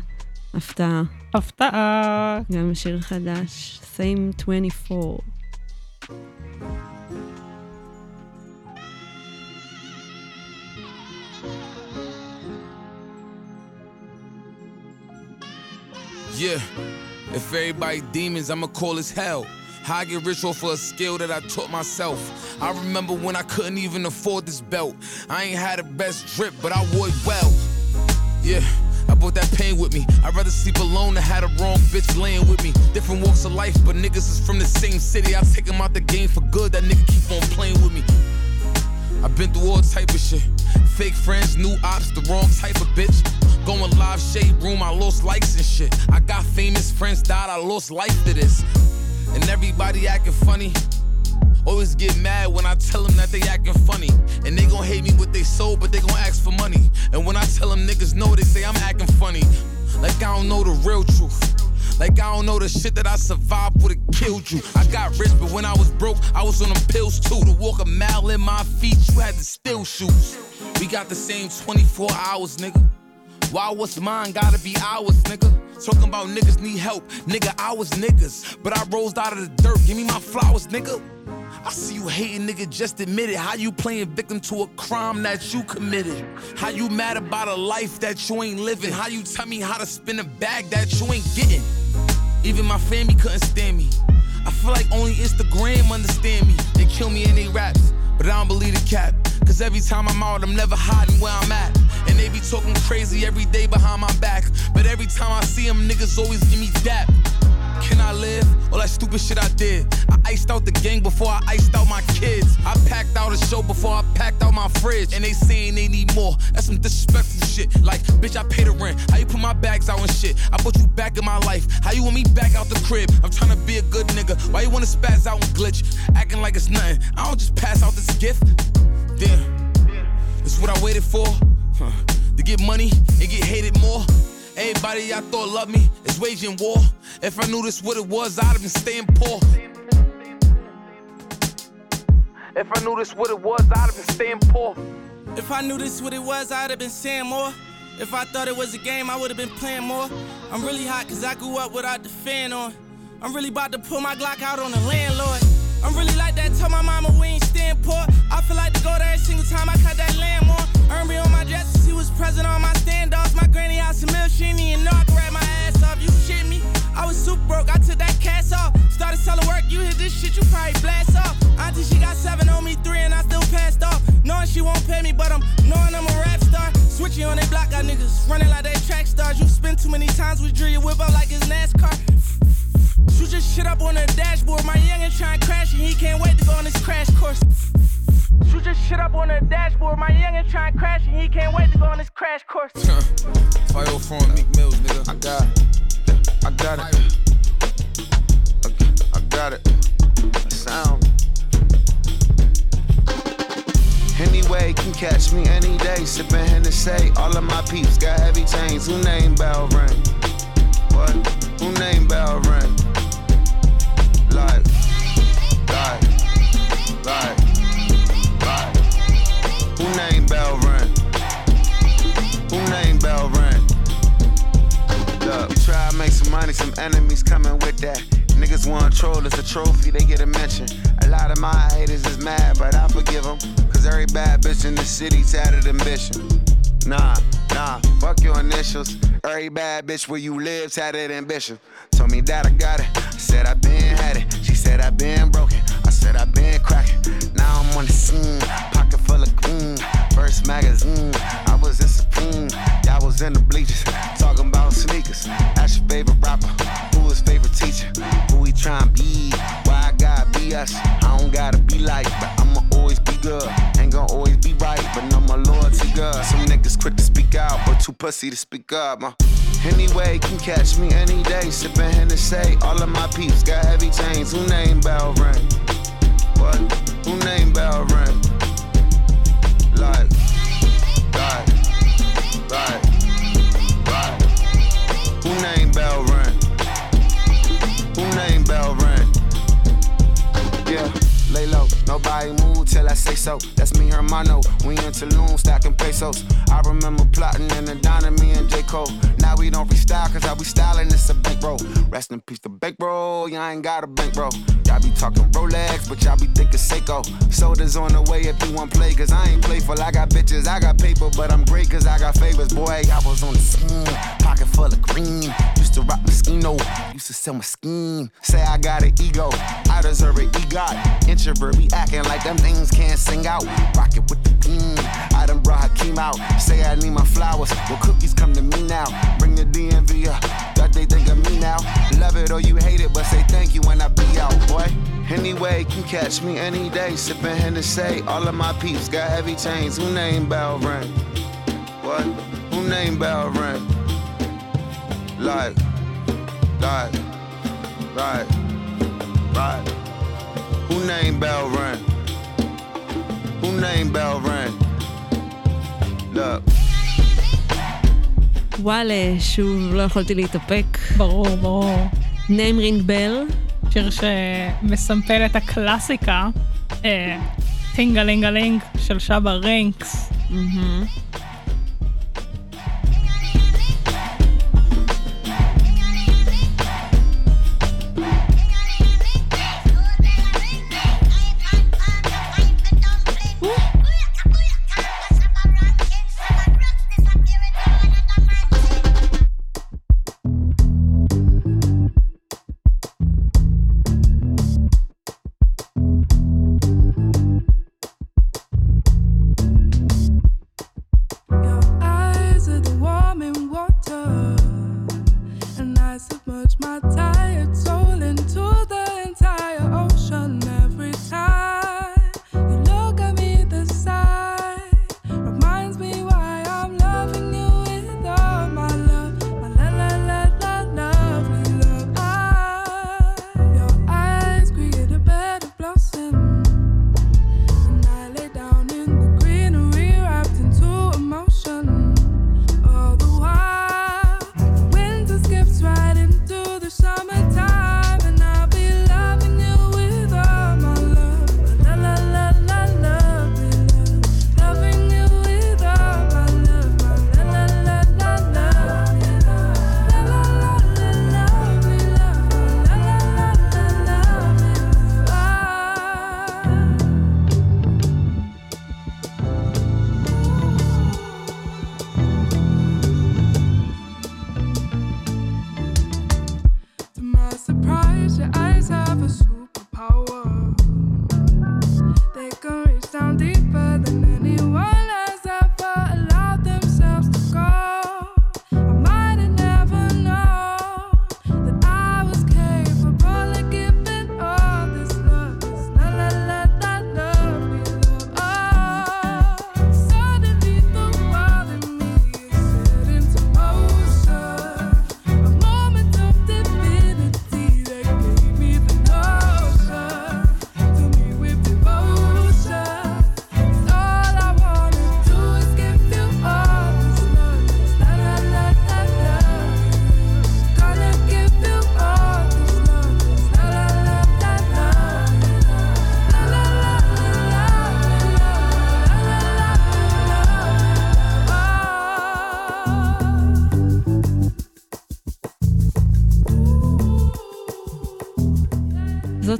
הפתעה. הפתעה. גם שיר חדש, Same twenty-four. Yeah, if everybody demons, I'ma call this hell. How I get rich off of a skill that I taught myself. I remember when I couldn't even afford this belt. I ain't had the best drip, but I wore it well. Yeah, I brought that pain with me. I'd rather sleep alone than have the wrong bitch laying with me. Different walks of life, but niggas is from the same city. I take them out the game for good, that nigga keep on playing with me. I've been through all type of shit. Fake friends, new ops, the wrong type of bitch. Going live, shade room, I lost likes and shit. I got famous friends died, I lost life to this. And everybody acting funny. Always get mad when I tell them that they acting funny. And they gon' hate me with they soul, but they gon' ask for money. And when I tell them niggas no, they say I'm acting funny. Like I don't know the real truth. Like I don't know the shit that I survived would've killed you. I got rich, but when I was broke, I was on them pills too. To walk a mile in my feet, you had to steal shoes. We got the same twenty-four hours, nigga. Why what's mine gotta be ours, nigga? Talking about niggas need help, nigga, I was niggas. But I rose out of the dirt, give me my flowers, nigga. I see you hating, nigga, just admit it. How you playing victim to a crime that you committed? How you mad about a life that you ain't living? How you tell me how to spin a bag that you ain't getting? Even my family couldn't stand me. I feel like only Instagram understand me. They kill me in they raps, but I don't believe the cap. Cause every time I'm out, I'm never hiding where I'm at. And they be talking crazy every day behind my back. But every time I see them, niggas always give me dap. Can I live? All that stupid shit I did. I iced out the gang before I iced out my kids. I packed out a show before I packed out my fridge. And they saying they need more. That's some disrespectful shit. Like, bitch, I pay the rent. How you put my bags out and shit? I put you back in my life. How you want me back out the crib? I'm trying to be a good nigga. Why you wanna spaz out and glitch? Acting like it's nothing. I don't just pass out this gift. Damn. It's what I waited for. Huh. To get money and get hated more. Everybody I thought loved me is waging war. If I knew this what it was, I'd have been staying poor. If I knew this what it was, I'd have been staying poor. If I knew this what it was, I'd have been saying more. If I thought it was a game, I would have been playing more. I'm really hot cause I grew up without the fan on. I'm really about to pull my Glock out on the landlord. I'm really like that, tell my mama we ain't staying poor. I feel like to go there every single time I cut that land more. Irby on my dresses, she was present on my standoffs. My granny house and milk, she didn't even know I could wrap my ass off. You shit me, I was super broke, I took that cash off. Started selling work, you hit this shit, you probably blast off. Auntie, she got seven on me, three, and I still passed off. Knowing she won't pay me, but I'm knowing I'm a rap star. Switching on they block, got niggas running like they track stars. You spent too many times with Drew, you whip up like it's NASCAR. Shoot just shit up on the dashboard. My youngin' tryin' crash and he can't wait to go on this crash course. Shoot just shit up on the dashboard. My youngin' tryin' crash and he can't wait to go on this crash course. Fire from Meek Mills, nigga. I got it. I got it. I got it. Sound. Anyway, can catch me any day. Sippin' Hennessy. All of my peeps got heavy chains. Who name bell ring? What? Who name bell ring? Life, life, life, life. Who name bell run? Who name bell run? Look, we try to make some money, some enemies coming with that. Niggas want troll, it's a trophy, they get a mention. A lot of my haters is mad, but I forgive them. Cause every bad bitch in the city's had an ambition. Nah, nah, fuck your initials. Every bad bitch where you live's had that ambition. Told me that I got it, I said I been had it. She said I been broken, I said I been cracking. Now I'm on the scene, pocket full of green. First magazine, I was in Supreme. Y'all was in the bleachers, talking about sneakers. Ask your favorite rapper, who his favorite teacher. Who he tryna be, why I gotta be us. I don't gotta be like, but I'ma always be good. Ain't gon' always be right, but no my loyalty good. Some niggas quick to speak out, but too pussy to speak up, man. Anyway, can catch me any day, sippin' Hennessy. All of my peeps got heavy chains. Who name bell ring? What? Who name bell ring? Life, life, life, life. Who name bell ring? Who name bell ring? Yeah. Laylow, nobody move till I say so. That's me, hermano. We in Tulum, stacking pesos. I remember plotting in the diner, me and J. Cole. Now we don't restyle, cause how we styling, it's a bankroll. Rest in peace to bankroll, y'all ain't got a bankroll. Y'all be talking Rolex, but y'all be thinking Seiko. Sodas on the way if you want play, cause I ain't playful. I got bitches, I got paper, but I'm great cause I got favors. Boy, I was on the scene, pocket full of green. Used to rock Moschino, used to sell my scheme. Say I got an ego, I deserve an EGOT. We acting like them things can't sing out. Rock it with the beam. I done brought Hakeem out. Say I need my flowers. Well, cookies come to me now. Bring the D M V up. Thought they think of me now. Love it or you hate it, but say thank you when I be out, boy. anyway. Can catch me any day, sipping Hennessy. All of my peeps got heavy chains. Who name bell ring? What? Who name bell ring? Like, like, like, like. Who name bell ring? Who name bell ring? Look. וואלה, שוב לא יכולתי להתאפק. ברור, ברור. Name ring bell. שיר שמסמפל את הקלאסיקה, אה, טינגלינגלינג של שבה רינקס. Mm-hmm.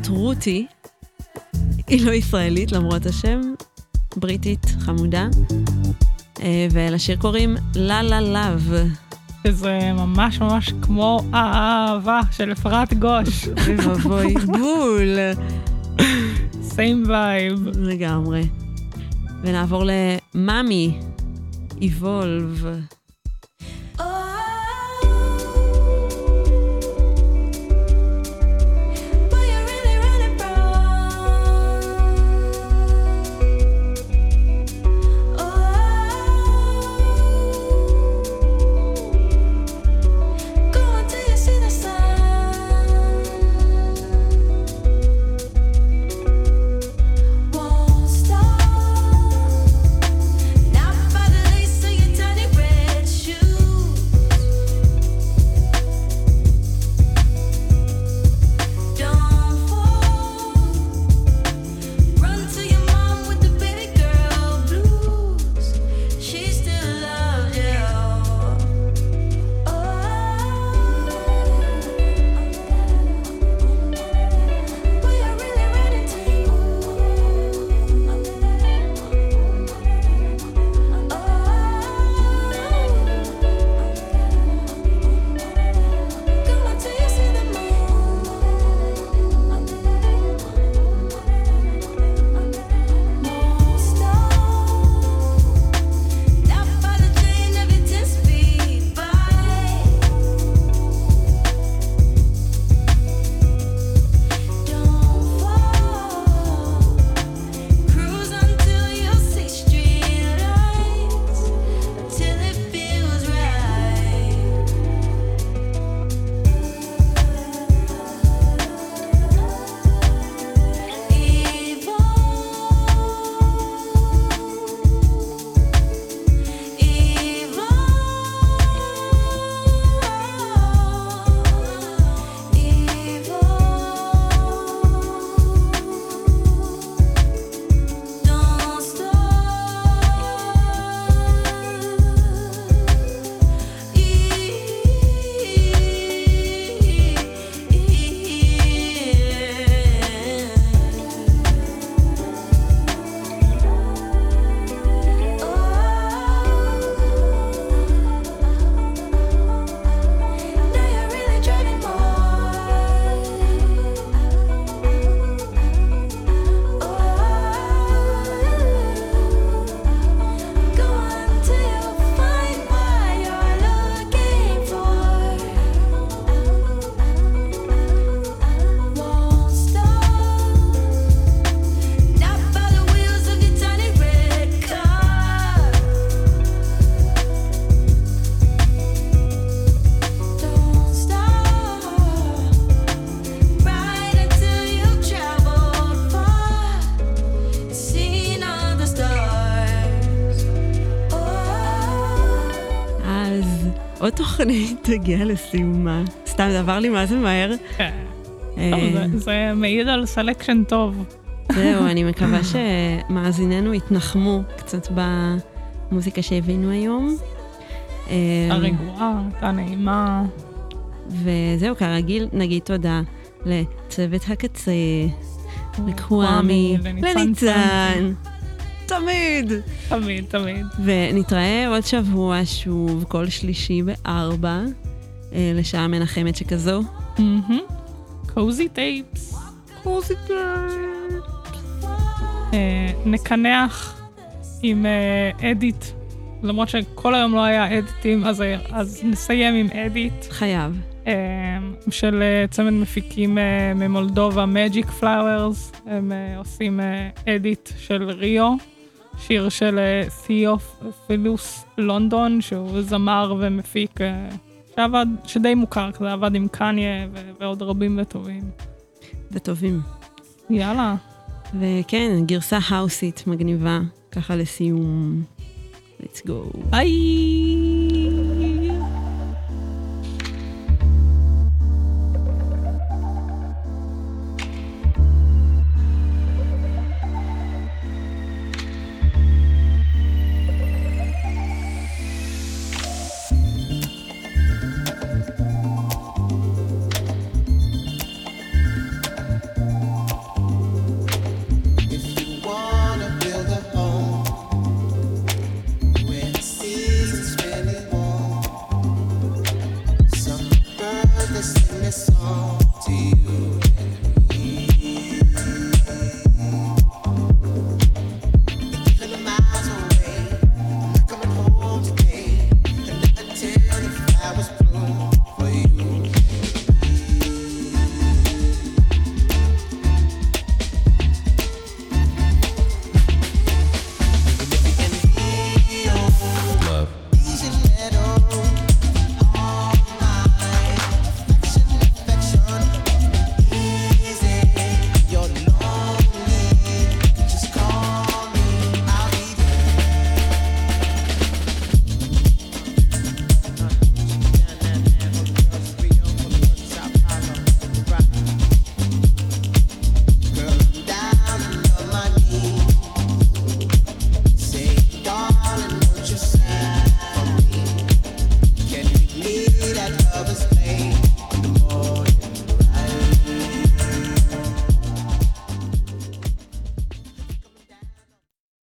רותי, היא לא ישראלית למרות השם, בריטית חמודה, ולשיר קוראים לה לה לב. זה ממש ממש כמו האהבה של אפרת גוש. ובוי בול. סיים וייב. לגמרי. ונעבור למאמי, איבולב. עוד תוכנית הגיעה לסיומה. סתם, זה עבר לי מה זה מהר. זה מעיד על סלקשן טוב. זהו, אני מקווה שמאזיננו יתנחמו קצת במוזיקה שהבינו היום. הרגועה, הנעימה. וזהו, כרגיל, נגיד תודה לצוות הקצה, לקוואמי, לניצן. תמיד. תמיד, תמיד. ונתראה עוד שבוע שוב, כל שלישי בארבע, לשעה מנחמת שכזו. קוזי טייפס. קוזי טייפס. נקנח עם אדיט. למרות שכל היום לא היה אדיטים, אז נסיים עם אדיט. חייב. של צמד מפיקים ממולדובה, Magic Flowers. הם עושים אדיט של ריו. שיר של תיאופילוס לונדון, שהוא זמר ומפיק שעבד, שדי מוכר, כזה עבד עם קניה ו- ועוד רבים וטובים. וטובים. יאללה. וכן, גרסה האוסית מגניבה, ככה לסיום. Let's go. ביי!